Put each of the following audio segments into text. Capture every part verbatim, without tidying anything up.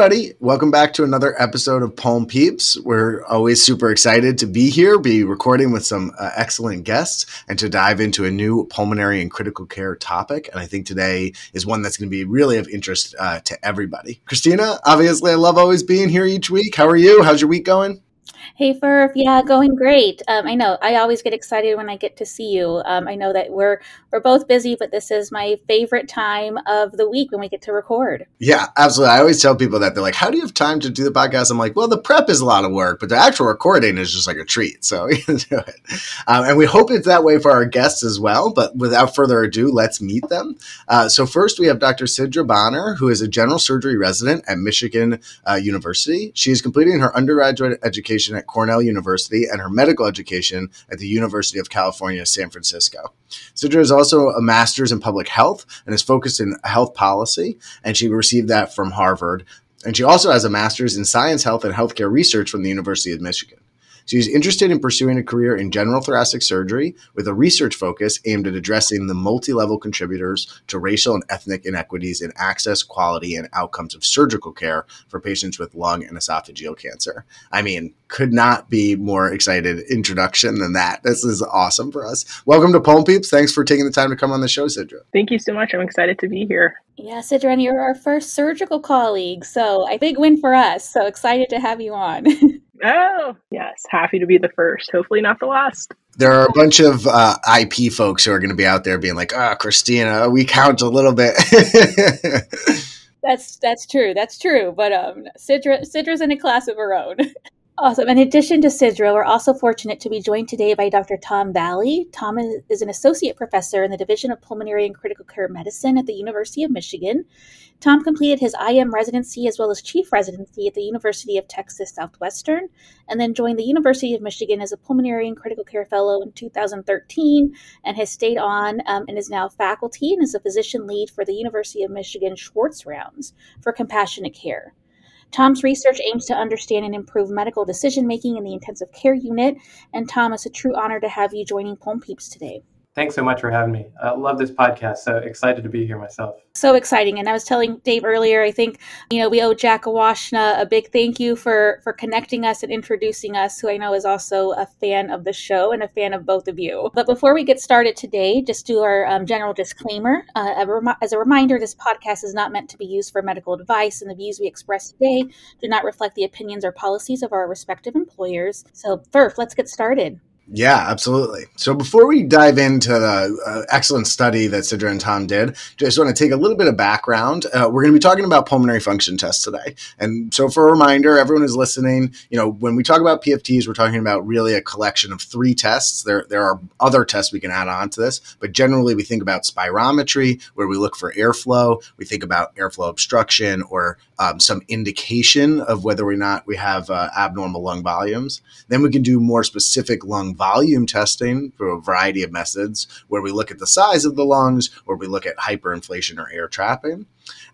everybody. Welcome back to another episode of Pulm Peeps. We're always super excited to be here, be recording with some uh, excellent guests, and to dive into a new pulmonary and critical care topic. And I think today is one that's going to be really of interest uh, to everybody. Christina, obviously, I love always being here each week. How are you? How's your week going? Hey, Ferv. Yeah, going great. Um, I know I always get excited when I get to see you. Um, I know that we're we're both busy, but this is my favorite time of the week when we get to record. Yeah, absolutely. I always tell people that. They're like, how do you have time to do the podcast? I'm like, well, the prep is a lot of work, but the actual recording is just like a treat. So we can do it. Um, and we hope it's that way for our guests as well. But without further ado, let's meet them. Uh, so first, we have Doctor Sidra Bonner, who is a general surgery resident at Michigan uh, University. She is completing her undergraduate education at Cornell University and her medical education at the University of California, San Francisco. Sidra is also a master's in public health and is focused in health policy, and she received that from Harvard. And she also has a master's in science, health, and healthcare research from the University of Michigan. She's interested in pursuing a career in general thoracic surgery with a research focus aimed at addressing the multi-level contributors to racial and ethnic inequities in access, quality, and outcomes of surgical care for patients with lung and esophageal cancer. I mean, could not be more excited introduction than that. This is awesome for us. Welcome to Pulm Peeps. Thanks for taking the time to come on the show, Sidra. Thank you so much. I'm excited to be here. Yeah, Sidra, and you're our first surgical colleague, so a big win for us. So excited to have you on. Oh, yes. Happy to be the first. Hopefully not the last. There are a bunch of uh, I P folks who are going to be out there being like, oh, Christina, we count a little bit. that's that's true. That's true. But um, Sidra, Sidra's in a class of her own. Awesome. In addition to Sidra, we're also fortunate to be joined today by Doctor Tom Valley. Tom is an associate professor in the Division of Pulmonary and Critical Care Medicine at the University of Michigan. Tom completed his I M residency as well as chief residency at the University of Texas Southwestern, and then joined the University of Michigan as a pulmonary and critical care fellow in two thousand thirteen, and has stayed on um, and is now faculty and is a physician lead for the University of Michigan Schwartz Rounds for compassionate care. Tom's research aims to understand and improve medical decision-making in the intensive care unit. And Tom, it's a true honor to have you joining Pulm Peeps today. Thanks so much for having me. I love this podcast. So excited to be here myself. So exciting. And I was telling Dave earlier, I think, you know, we owe Jack Awashna a big thank you for, for connecting us and introducing us, who I know is also a fan of the show and a fan of both of you. But before we get started today, just do our um, general disclaimer. Uh, as a reminder, this podcast is not meant to be used for medical advice, and the views we express today do not reflect the opinions or policies of our respective employers. So Ferf, let's get started. Yeah, absolutely. So before we dive into the uh, excellent study that Sidra and Tom did, just want to take a little bit of background. Uh, we're going to be talking about pulmonary function tests today. And so for a reminder, everyone who's listening, you know, when we talk about P F Ts, we're talking about really a collection of three tests. There, there are other tests we can add on to this, but generally we think about spirometry, where we look for airflow. We think about airflow obstruction or um, some indication of whether or not we have uh, abnormal lung volumes. Then we can do more specific lung volume testing through a variety of methods where we look at the size of the lungs or we look at hyperinflation or air trapping.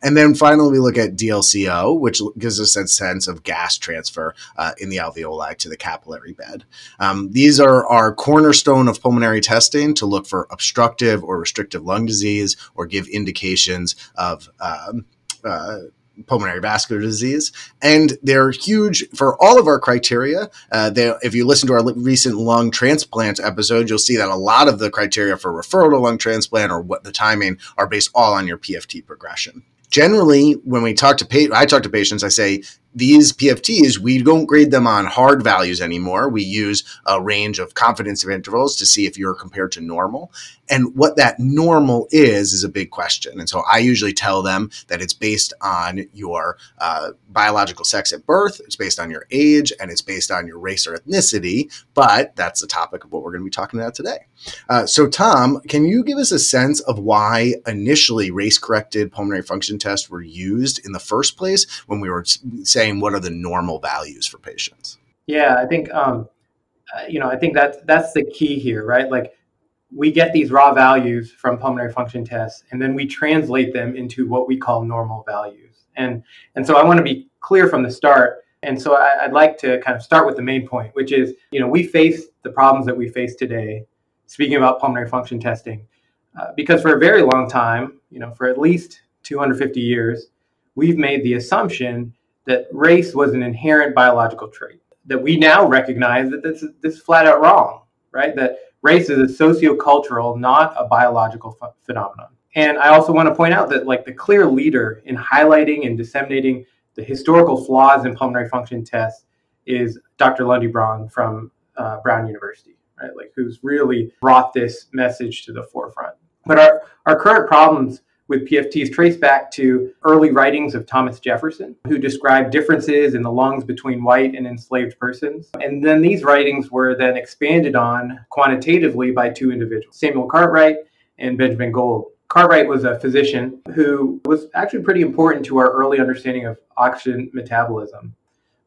And then finally, we look at D L C O, which gives us a sense of gas transfer uh, in the alveoli to the capillary bed. Um, these are our cornerstone of pulmonary testing to look for obstructive or restrictive lung disease or give indications of um, uh pulmonary vascular disease. And they're huge for all of our criteria. Uh, they, if you listen to our li- recent lung transplant episode, you'll see that a lot of the criteria for referral to lung transplant or what the timing are based all on your P F T progression. Generally, when we talk to pa- I talk to patients, I say, these P F Ts, we don't grade them on hard values anymore. We use a range of confidence intervals to see if you're compared to normal. And what that normal is, is a big question. And so I usually tell them that it's based on your uh, biological sex at birth, it's based on your age, and it's based on your race or ethnicity. But that's the topic of what we're going to be talking about today. Uh, so Tom, can you give us a sense of why initially race-corrected pulmonary function tests were used in the first place when we were saying what are the normal values for patients? Yeah, I think, um, you know, I think that's, that's the key here, right? Like, we get these raw values from pulmonary function tests, and then we translate them into what we call normal values. And and so I want to be clear from the start. And so I, I'd like to kind of start with the main point, which is, you know, we face the problems that we face today, speaking about pulmonary function testing, uh, because for a very long time, you know, for at least two hundred fifty years, we've made the assumption that race was an inherent biological trait, that we now recognize that this is this is flat out wrong, right? That race is a sociocultural, not a biological ph- phenomenon. And I also want to point out that like the clear leader in highlighting and disseminating the historical flaws in pulmonary function tests is Doctor Lundy Braun from uh, Brown University, right? Like who's really brought this message to the forefront. But our, our current problems with P F Ts trace back to early writings of Thomas Jefferson, who described differences in the lungs between white and enslaved persons. And then these writings were then expanded on quantitatively by two individuals, Samuel Cartwright and Benjamin Gold. Cartwright was a physician who was actually pretty important to our early understanding of oxygen metabolism.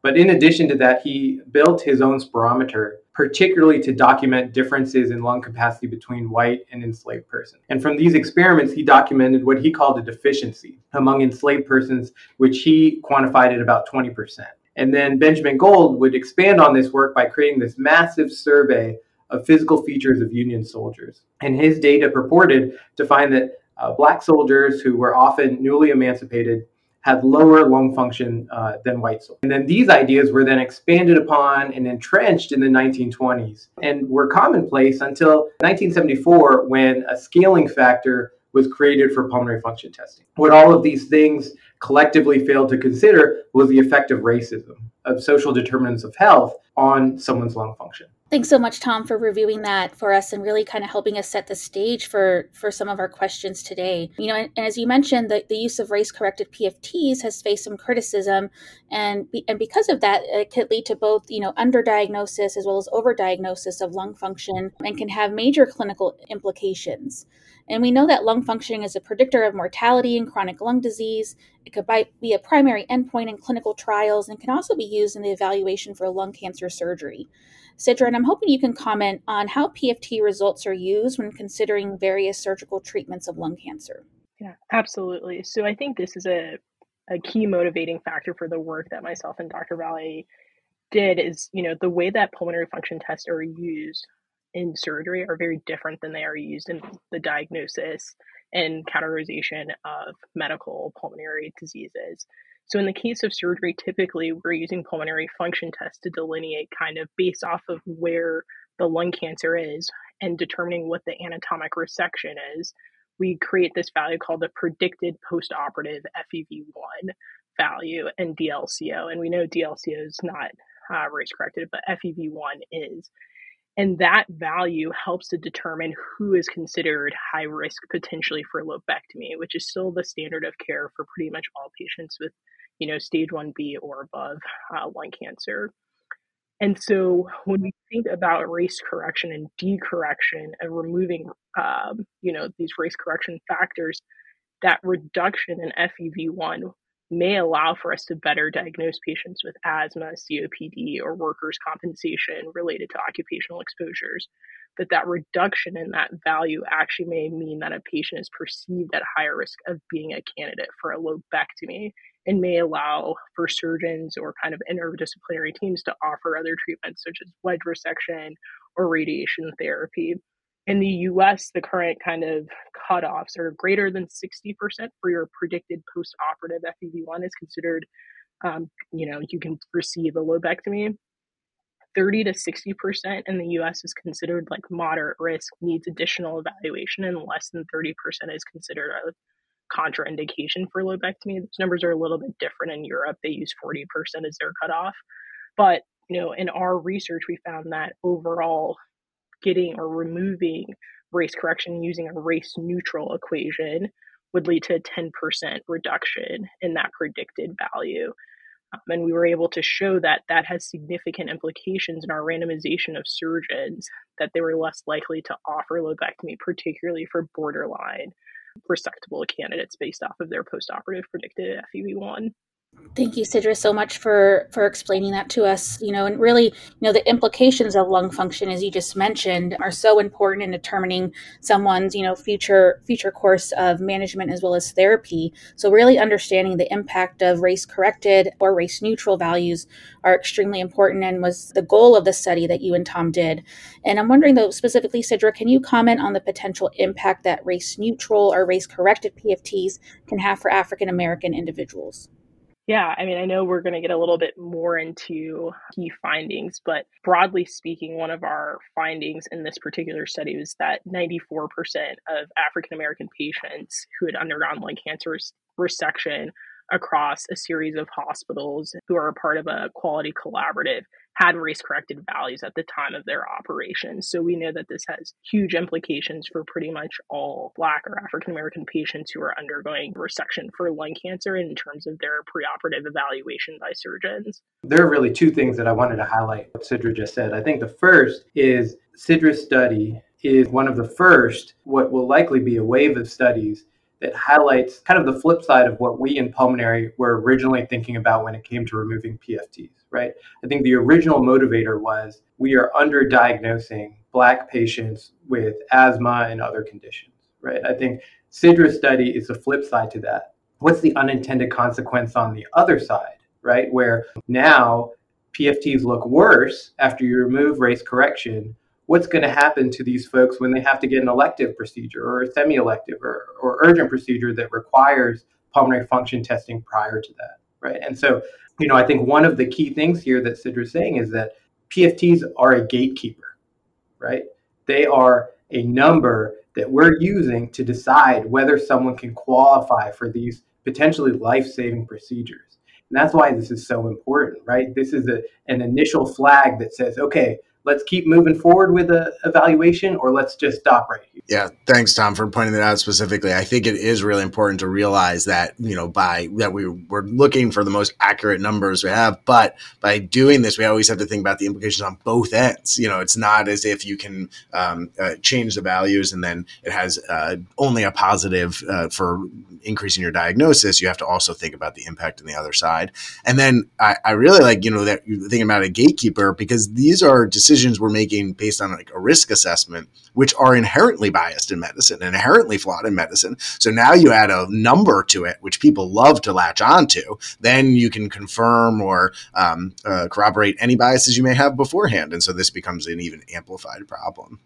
But in addition to that, he built his own spirometer, particularly to document differences in lung capacity between white and enslaved persons. And from these experiments, he documented what he called a deficiency among enslaved persons, which he quantified at about twenty percent. And then Benjamin Gold would expand on this work by creating this massive survey of physical features of Union soldiers. And his data purported to find that uh, Black soldiers who were often newly emancipated had lower lung function uh, than white soldiers. And then these ideas were then expanded upon and entrenched in the nineteen twenties and were commonplace until nineteen seventy-four, when a scaling factor was created for pulmonary function testing. What all of these things collectively failed to consider was the effect of racism, of social determinants of health on someone's lung function. Thanks so much, Tom, for reviewing that for us and really kind of helping us set the stage for, for some of our questions today. You know, and, and as you mentioned, the, the use of race-corrected P F Ts has faced some criticism, and be, and because of that, it could lead to both, you know, underdiagnosis as well as overdiagnosis of lung function and can have major clinical implications. And we know that lung functioning is a predictor of mortality and chronic lung disease. It could be a primary endpoint in clinical trials and can also be used in the evaluation for lung cancer surgery. Sidra, and I'm hoping you can comment on how P F T results are used when considering various surgical treatments of lung cancer. Yeah, absolutely. So I think this is a, a key motivating factor for the work that myself and Doctor Valley did is, you know, the way that pulmonary function tests are used in surgery are very different than they are used in the diagnosis and categorization of medical pulmonary diseases. So in the case of surgery, typically we're using pulmonary function tests to delineate kind of based off of where the lung cancer is and determining what the anatomic resection is. We create this value called the predicted postoperative F E V one value and D L C O. And we know D L C O is not uh, race corrected, but F E V one is. And that value helps to determine who is considered high risk potentially for lobectomy, which is still the standard of care for pretty much all patients with, you know, stage one B or above uh, lung cancer. And so when we think about race correction and decorrection and removing, um, you know, these race correction factors, that reduction in F E V one may allow for us to better diagnose patients with asthma, C O P D, or workers' compensation related to occupational exposures. But that reduction in that value actually may mean that a patient is perceived at higher risk of being a candidate for a lobectomy and may allow for surgeons or kind of interdisciplinary teams to offer other treatments such as wedge resection or radiation therapy. In the U S, the current kind of cutoffs are greater than sixty percent for your predicted postoperative F E V one is considered, um, you know, you can receive a lobectomy. thirty to sixty percent in the U S is considered like moderate risk, needs additional evaluation, and less than thirty percent is considered a contraindication for lobectomy. Those numbers are a little bit different in Europe. They use forty percent as their cutoff. But, you know, in our research, we found that overall, getting or removing race correction using a race neutral equation would lead to a ten percent reduction in that predicted value. Um, and we were able to show that that has significant implications in our randomization of surgeons, that they were less likely to offer lobectomy, particularly for borderline resectable candidates based off of their postoperative predicted F E V one. Thank you, Sidra, so much for, for explaining that to us. You know, and really, you know, the implications of lung function, as you just mentioned, are so important in determining someone's, you know, future future course of management as well as therapy. So really understanding the impact of race-corrected or race-neutral values are extremely important and was the goal of the study that you and Tom did. And I'm wondering, though, specifically, Sidra, can you comment on the potential impact that race-neutral or race-corrected P F Ts can have for African-American individuals? Yeah, I mean, I know we're going to get a little bit more into key findings, but broadly speaking, one of our findings in this particular study was that ninety-four percent of African-American patients who had undergone lung cancer resection across a series of hospitals who are a part of a quality collaborative had race-corrected values at the time of their operation. So we know that this has huge implications for pretty much all Black or African-American patients who are undergoing resection for lung cancer in terms of their preoperative evaluation by surgeons. There are really two things that I wanted to highlight what Sidra just said. I think the first is Sidra's study is one of the first, what will likely be a wave of studies that highlights kind of the flip side of what we in pulmonary were originally thinking about when it came to removing P F Ts, right? I think the original motivator was we are underdiagnosing Black patients with asthma and other conditions, right? I think Sidra's study is the flip side to that. What's the unintended consequence on the other side, right? Where now P F Ts look worse after you remove race correction. What's going to happen to these folks when they have to get an elective procedure or a semi-elective or, or urgent procedure that requires pulmonary function testing prior to that, right? And so, you know, I think one of the key things here that Sidra's saying is that P F Ts are a gatekeeper, right? They are a number that we're using to decide whether someone can qualify for these potentially life-saving procedures. And that's why this is so important, right? This is a, an initial flag that says, okay, let's keep moving forward with the evaluation, or let's just stop right here. Yeah. Thanks, Tom, for pointing that out specifically. I think it is really important to realize that, you know, by that we were looking for the most accurate numbers we have, but by doing this, we always have to think about the implications on both ends. You know, it's not as if you can um, uh, change the values and then it has uh, only a positive uh, for increasing your diagnosis. You have to also think about the impact on the other side. And then I, I really like, you know, that you're thinking about a gatekeeper, because these are decisions we're making based on like a risk assessment, which are inherently biased in medicine, inherently flawed in medicine. So now you add a number to it, which people love to latch onto. Then you can confirm or um, uh, corroborate any biases you may have beforehand. And so this becomes an even amplified problem.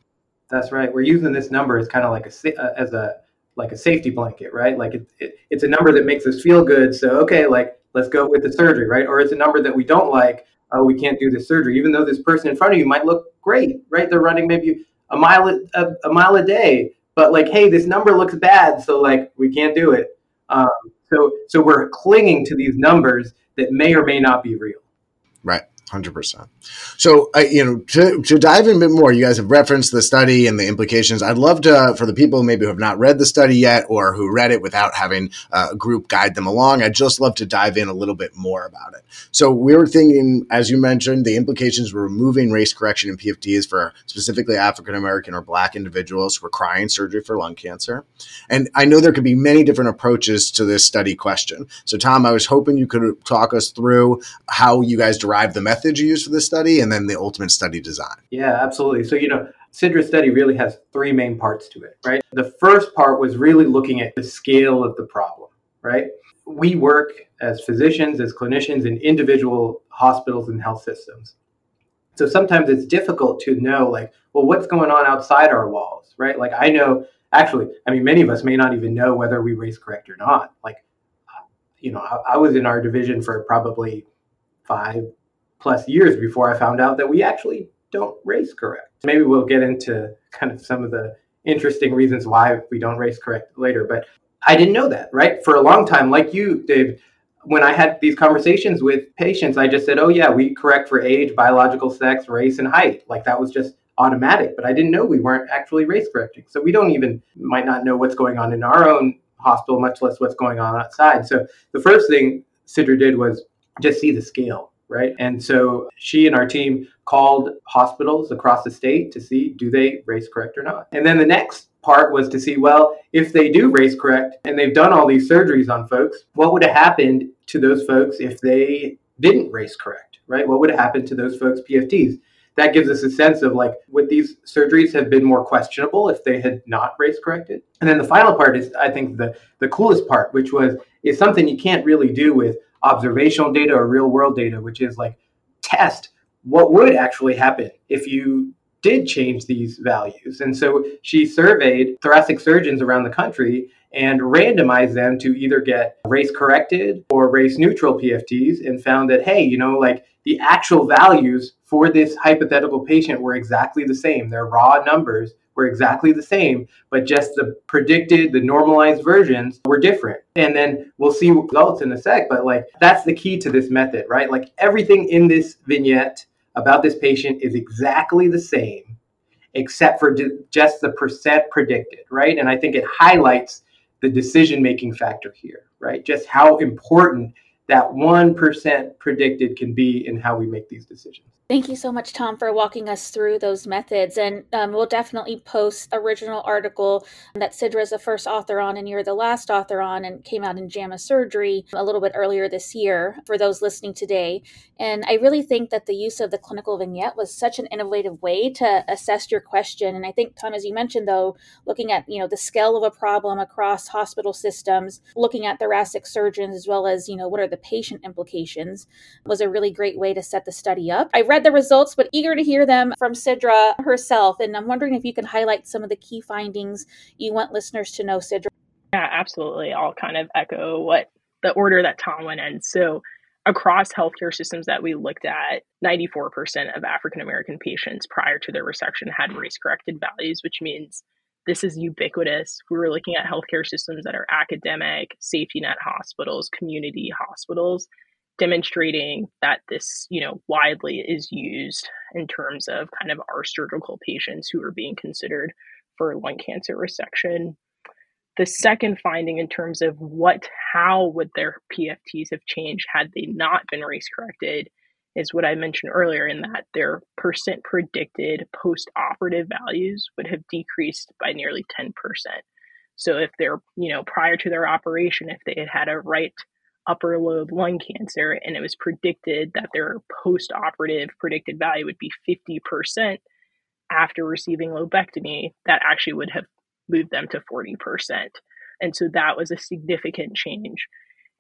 That's right. We're using this number as kind of like a as a like a safety blanket, right? Like it, it, it's a number that makes us feel good. So okay, like let's go with the surgery, right? Or it's a number that we don't like. Oh, we can't do this surgery, even though this person in front of you might look great, right? They're running maybe a mile a, a mile a day, but like, hey, this number looks bad, so like we can't do it. Um, so so we're clinging to these numbers that may or may not be real. Right. one hundred percent. So, uh, you know, to, to dive in a bit more, you guys have referenced the study and the implications. I'd love to, for the people maybe who have not read the study yet or who read it without having a group guide them along, I'd just love to dive in a little bit more about it. So we were thinking, as you mentioned, the implications were removing race correction in P F Ts for specifically African-American or Black individuals requiring surgery for lung cancer. And I know there could be many different approaches to this study question. So, Tom, I was hoping you could talk us through how you guys derived the method you use for this study and then the ultimate study design. Yeah, absolutely. So, you know, Sidra's study really has three main parts to it, right? The first part was really looking at the scale of the problem, right? We work as physicians, as clinicians in individual hospitals and health systems. So sometimes it's difficult to know, like, well, what's going on outside our walls, right? Like I know, actually, I mean, many of us may not even know whether we race correct or not. Like, you know, I, I was in our division for probably five plus years before I found out that we actually don't race correct. Maybe we'll get into kind of some of the interesting reasons why we don't race correct later, but I didn't know that, right? For a long time, like you, Dave, when I had these conversations with patients, I just said, oh yeah, we correct for age, biological sex, race, and height. Like that was just automatic, but I didn't know we weren't actually race correcting. So we don't even, might not know what's going on in our own hospital, much less what's going on outside. So the first thing Sidra did was just see the scale. Right. And so she and our team called hospitals across the state to see, do they race correct or not? And then the next part was to see, well, if they do race correct and they've done all these surgeries on folks, what would have happened to those folks if they didn't race correct? Right. What would have happened to those folks' P F Ts? That gives us a sense of like, would these surgeries have been more questionable if they had not race corrected? And then the final part is, I think, the, the coolest part, which was is something you can't really do with observational data or real world data, which is like test what would actually happen if you did change these values. And so she surveyed thoracic surgeons around the country and randomized them to either get race-corrected or race-neutral P F Ts, and found that, hey, you know, like the actual values for this hypothetical patient were exactly the same. Their raw numbers were exactly the same, but just the predicted, the normalized versions were different. And then we'll see results in a sec, but like that's the key to this method, right? Like everything in this vignette about this patient is exactly the same, except for d- just the percent predicted, right? And I think it highlights the decision-making factor here, right? Just how important that one percent predicted can be in how we make these decisions. Thank you so much, Tom, for walking us through those methods. And um, we'll definitely post original article that Sidra is the first author on and you're the last author on, and came out in JAMA Surgery a little bit earlier this year for those listening today. And I really think that the use of the clinical vignette was such an innovative way to assess your question. And I think, Tom, as you mentioned, though, looking at, you know, the scale of a problem across hospital systems, looking at thoracic surgeons, as well as, you know, what are the patient implications, was a really great way to set the study up. I read the results, but eager to hear them from Sidra herself. And I'm wondering if you can highlight some of the key findings you want listeners to know, Sidra. Yeah, absolutely. I'll kind of echo what the order that Tom went in. So across healthcare systems that we looked at, ninety-four percent of African-American patients prior to their resection had race-corrected values, which means this is ubiquitous. We were looking at healthcare systems that are academic, safety net hospitals, community hospitals, demonstrating that this, you know, widely is used in terms of kind of our surgical patients who are being considered for lung cancer resection. The second finding in terms of what, how would their P F Ts have changed had they not been race corrected is what I mentioned earlier, in that their percent predicted post-operative values would have decreased by nearly ten percent. So if they're, you know, prior to their operation, if they had had a right upper lobe lung cancer, and it was predicted that their post-operative predicted value would be fifty percent after receiving lobectomy, that actually would have moved them to forty percent. And so that was a significant change.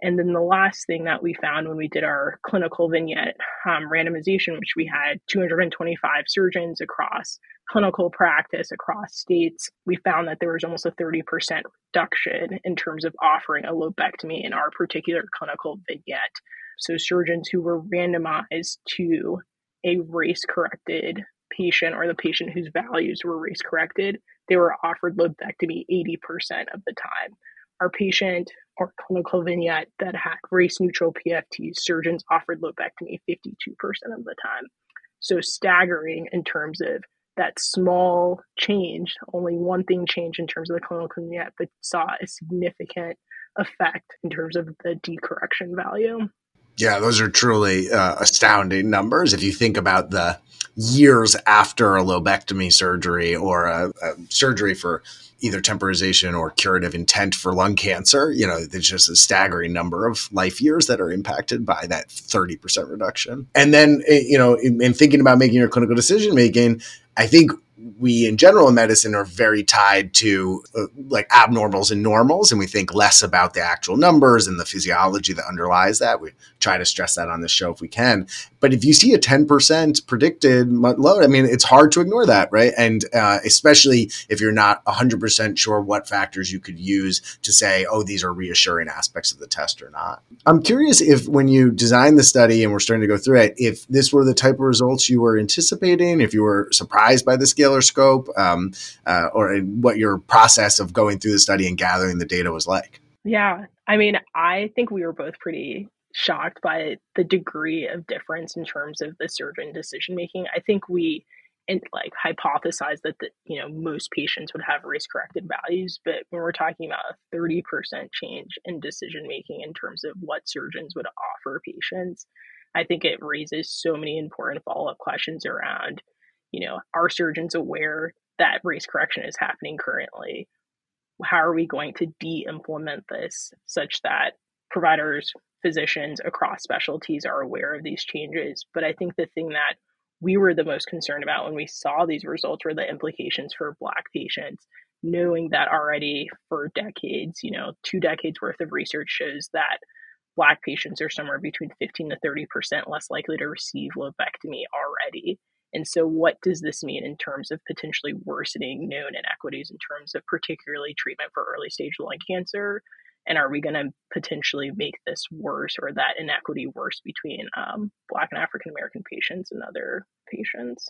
And then the last thing that we found when we did our clinical vignette um, randomization, which we had two hundred twenty-five surgeons across clinical practice, across states, we found that there was almost a thirty percent reduction in terms of offering a lobectomy in our particular clinical vignette. So surgeons who were randomized to a race-corrected patient, or the patient whose values were race-corrected, they were offered lobectomy eighty percent of the time. Our patient or clinical vignette that had race-neutral P F Ts, surgeons offered lobectomy fifty-two percent of the time. So staggering in terms of that small change, only one thing changed in terms of the clinical vignette, but saw a significant effect in terms of the decorrection value. Yeah, those are truly uh, astounding numbers. If you think about the years after a lobectomy surgery or a, a surgery for either temporization or curative intent for lung cancer, you know, there's just a staggering number of life years that are impacted by that thirty percent reduction. And then, you know, in, in thinking about making your clinical decision making, I think we in general in medicine are very tied to uh, like abnormals and normals, and we think less about the actual numbers and the physiology that underlies that. We try to stress that on this show if we can. But if you see a ten percent predicted load, I mean, it's hard to ignore that, right? And uh, especially if you're not one hundred percent sure what factors you could use to say, oh, these are reassuring aspects of the test or not. I'm curious if when you designed the study and we're starting to go through it, if this were the type of results you were anticipating, if you were surprised by the scale or scope, um, uh, or what your process of going through the study and gathering the data was like? Yeah. I mean, I think we were both pretty shocked by the degree of difference in terms of the surgeon decision-making. I think we and like hypothesized that, the, you know, most patients would have race-corrected values, but when we're talking about a thirty percent change in decision-making in terms of what surgeons would offer patients, I think it raises so many important follow-up questions around, you know, are surgeons aware that race correction is happening currently? How are we going to de-implement this such that providers, physicians across specialties are aware of these changes? But I think the thing that we were the most concerned about when we saw these results were the implications for Black patients, knowing that already for decades, you know, two decades worth of research shows that Black patients are somewhere between fifteen to thirty percent less likely to receive lobectomy already. And so what does this mean in terms of potentially worsening known inequities in terms of particularly treatment for early stage lung cancer? And are we going to potentially make this worse or that inequity worse between um, Black and African American patients and other patients?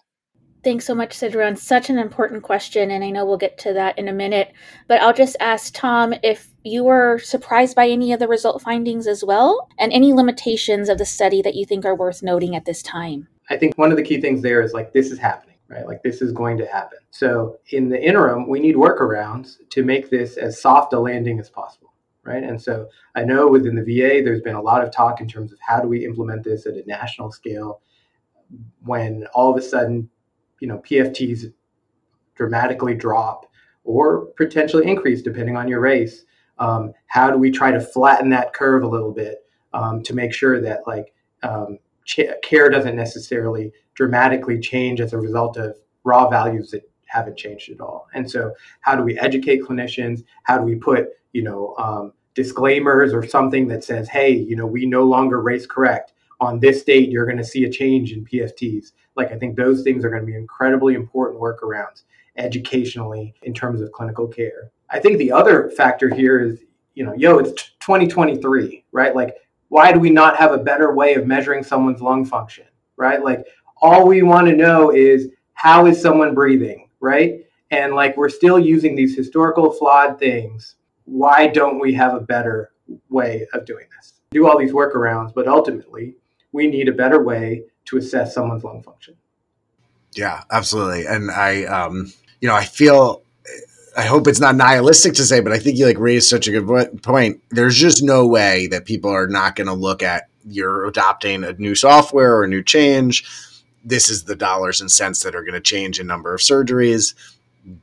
Thanks so much, Sidra, on such an important question, and I know we'll get to that in a minute, but I'll just ask Tom if you were surprised by any of the result findings as well, and any limitations of the study that you think are worth noting at this time. I think one of the key things there is like, this is happening, right? Like this is going to happen. So in the interim, we need workarounds to make this as soft a landing as possible, right? And so I know within the V A, there's been a lot of talk in terms of how do we implement this at a national scale when all of a sudden, you know, P F Ts dramatically drop or potentially increase depending on your race. Um, how do we try to flatten that curve a little bit um, to make sure that like um, ch- care doesn't necessarily dramatically change as a result of raw values that haven't changed at all? And so how do we educate clinicians? How do we put, you know, um, disclaimers or something that says, hey, you know, we no longer race correct. On this date, you're going to see a change in P F Ts. Like, I think those things are going to be incredibly important workarounds educationally in terms of clinical care. I think the other factor here is, you know, yo, it's twenty twenty-three, right? Like, why do we not have a better way of measuring someone's lung function, right? Like, all we want to know is how is someone breathing, right? And like, we're still using these historical flawed things. Why don't we have a better way of doing this? Do all these workarounds, but ultimately, we need a better way to assess someone's lung function. Yeah, absolutely. And I, um, you know, I feel, I hope it's not nihilistic to say, but I think you like raised such a good point. There's just no way that people are not going to look at you're adopting a new software or a new change. This is the dollars and cents that are going to change a number of surgeries.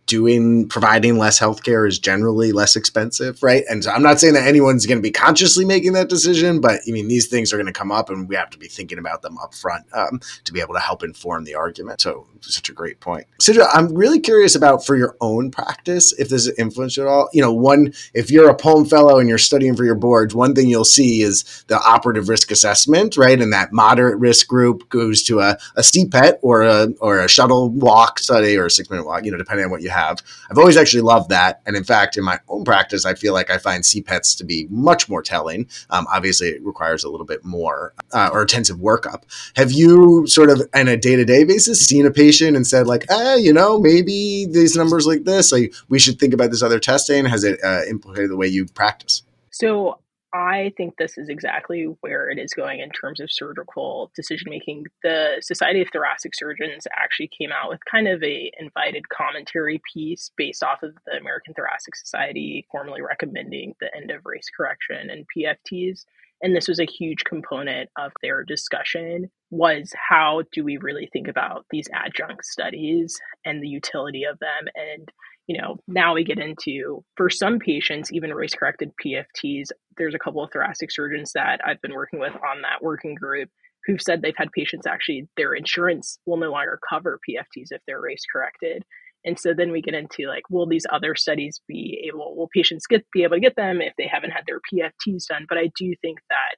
Doing, providing less healthcare is generally less expensive, right? And so I'm not saying that anyone's going to be consciously making that decision, but I mean, these things are going to come up and we have to be thinking about them up front um, to be able to help inform the argument. So such a great point. Sidra, I'm really curious about for your own practice, if this influenced at all, you know, one, if you're a Pulm fellow and you're studying for your boards, one thing you'll see is the operative risk assessment, right? And that moderate risk group goes to a, a C P E T or a, or a shuttle walk study or a six minute walk, you know, depending on what you have. I've always actually loved that. And in fact, in my own practice, I feel like I find C P E Ts to be much more telling. Um, obviously, it requires a little bit more uh, or intensive workup. Have you sort of, on a day-to-day basis, seen a patient and said like, eh, you know, maybe these numbers like this, like we should think about this other testing? Has it uh, implicated the way you practice? So I think this is exactly where it is going in terms of surgical decision-making. The Society of Thoracic Surgeons actually came out with kind of a invited commentary piece based off of the American Thoracic Society formally recommending the end of race correction and P F Ts. And this was a huge component of their discussion was how do we really think about these adjunct studies and the utility of them? And, you know, now we get into, for some patients, even race-corrected P F Ts, there's a couple of thoracic surgeons that I've been working with on that working group who've said they've had patients actually, their insurance will no longer cover P F Ts if they're race-corrected. And so then we get into like, will these other studies be able, will patients get be able to get them if they haven't had their P F Ts done? But I do think that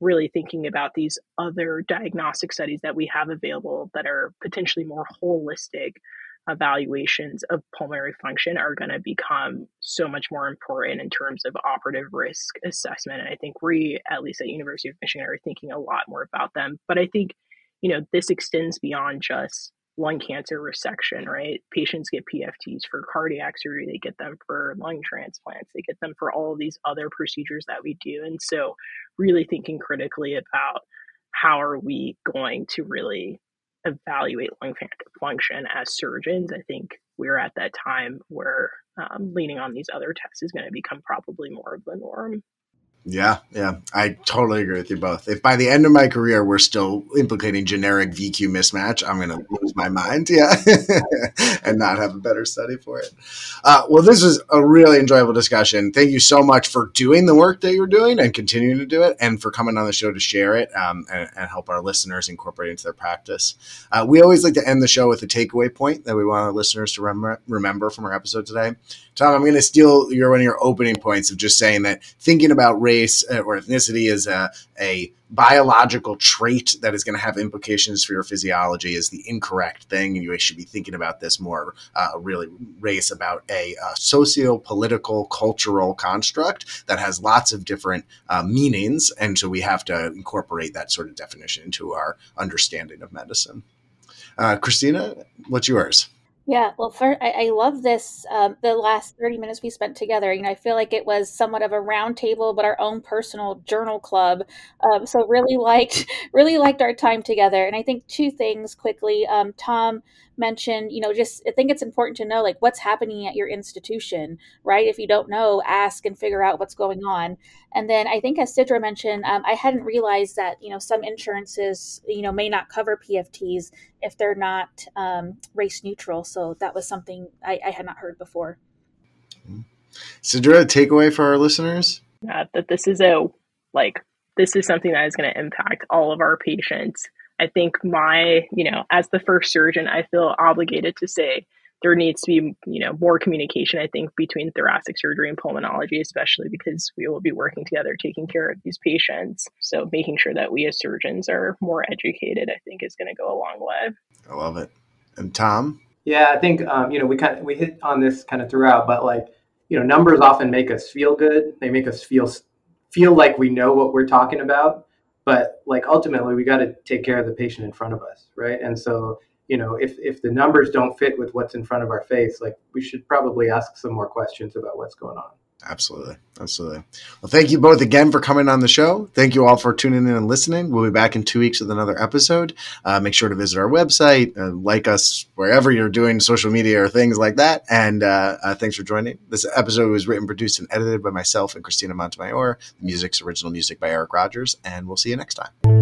really thinking about these other diagnostic studies that we have available that are potentially more holistic evaluations of pulmonary function are going to become so much more important in terms of operative risk assessment. And I think we, at least at University of Michigan, are thinking a lot more about them. But I think, you know, this extends beyond just lung cancer resection, right? Patients get P F Ts for cardiac surgery, they get them for lung transplants, they get them for all of these other procedures that we do. And so really thinking critically about how are we going to really evaluate lung function as surgeons. I think we're at that time where um, leaning on these other tests is going to become probably more of the norm. Yeah, yeah. I totally agree with you both. If by the end of my career, we're still implicating generic V Q mismatch, I'm going to lose my mind. Yeah. And not have a better study for it. Uh, well, this was a really enjoyable discussion. Thank you so much for doing the work that you're doing and continuing to do it and for coming on the show to share it um, and, and help our listeners incorporate it into their practice. Uh, we always like to end the show with a takeaway point that we want our listeners to rem- remember from our episode today. Tom, I'm going to steal your one of your opening points of just saying that thinking about race race or ethnicity is a, a biological trait that is going to have implications for your physiology is the incorrect thing. And you should be thinking about this more uh, really race about a, a socio-political cultural construct that has lots of different uh, meanings. And so we have to incorporate that sort of definition into our understanding of medicine. Uh, Christina, what's yours? Yeah, well, first, I, I love this, uh, the last thirty minutes we spent together. You know, I feel like it was somewhat of a round table, but our own personal journal club. Um, so really liked, really liked our time together. And I think two things quickly. Um, Tom mentioned, you know, just I think it's important to know, like, what's happening at your institution, right? If you don't know, ask and figure out what's going on. And then I think, as Sidra mentioned, um, I hadn't realized that, you know, some insurances, you know, may not cover P F Ts if they're not um, race neutral. So that was something I, I had not heard before. Mm-hmm. Sidra, a takeaway for our listeners? Uh, that this is a, like, this is something that is going to impact all of our patients. I think my, you know, as the first surgeon, I feel obligated to say there needs to be, you know, more communication, I think, between thoracic surgery and pulmonology, especially because we will be working together, taking care of these patients. So making sure that we as surgeons are more educated, I think, is going to go a long way. I love it. And Tom? Yeah, I think, um, you know, we kind of, we hit on this kind of throughout, but like, you know, numbers often make us feel good. They make us feel feel like we know what we're talking about. But like, ultimately, we got to take care of the patient in front of us, right? And so, you know, if, if the numbers don't fit with what's in front of our face, like, we should probably ask some more questions about what's going on. Absolutely. Absolutely. Well, thank you both again for coming on the show. Thank you all for tuning in and listening. We'll be back in two weeks with another episode. Uh, make sure to visit our website, uh, like us wherever you're doing social media or things like that. And uh, uh, thanks for joining. This episode was written, produced, and edited by myself and Christina Montemayor. The music's original music by Eric Rogers. And we'll see you next time.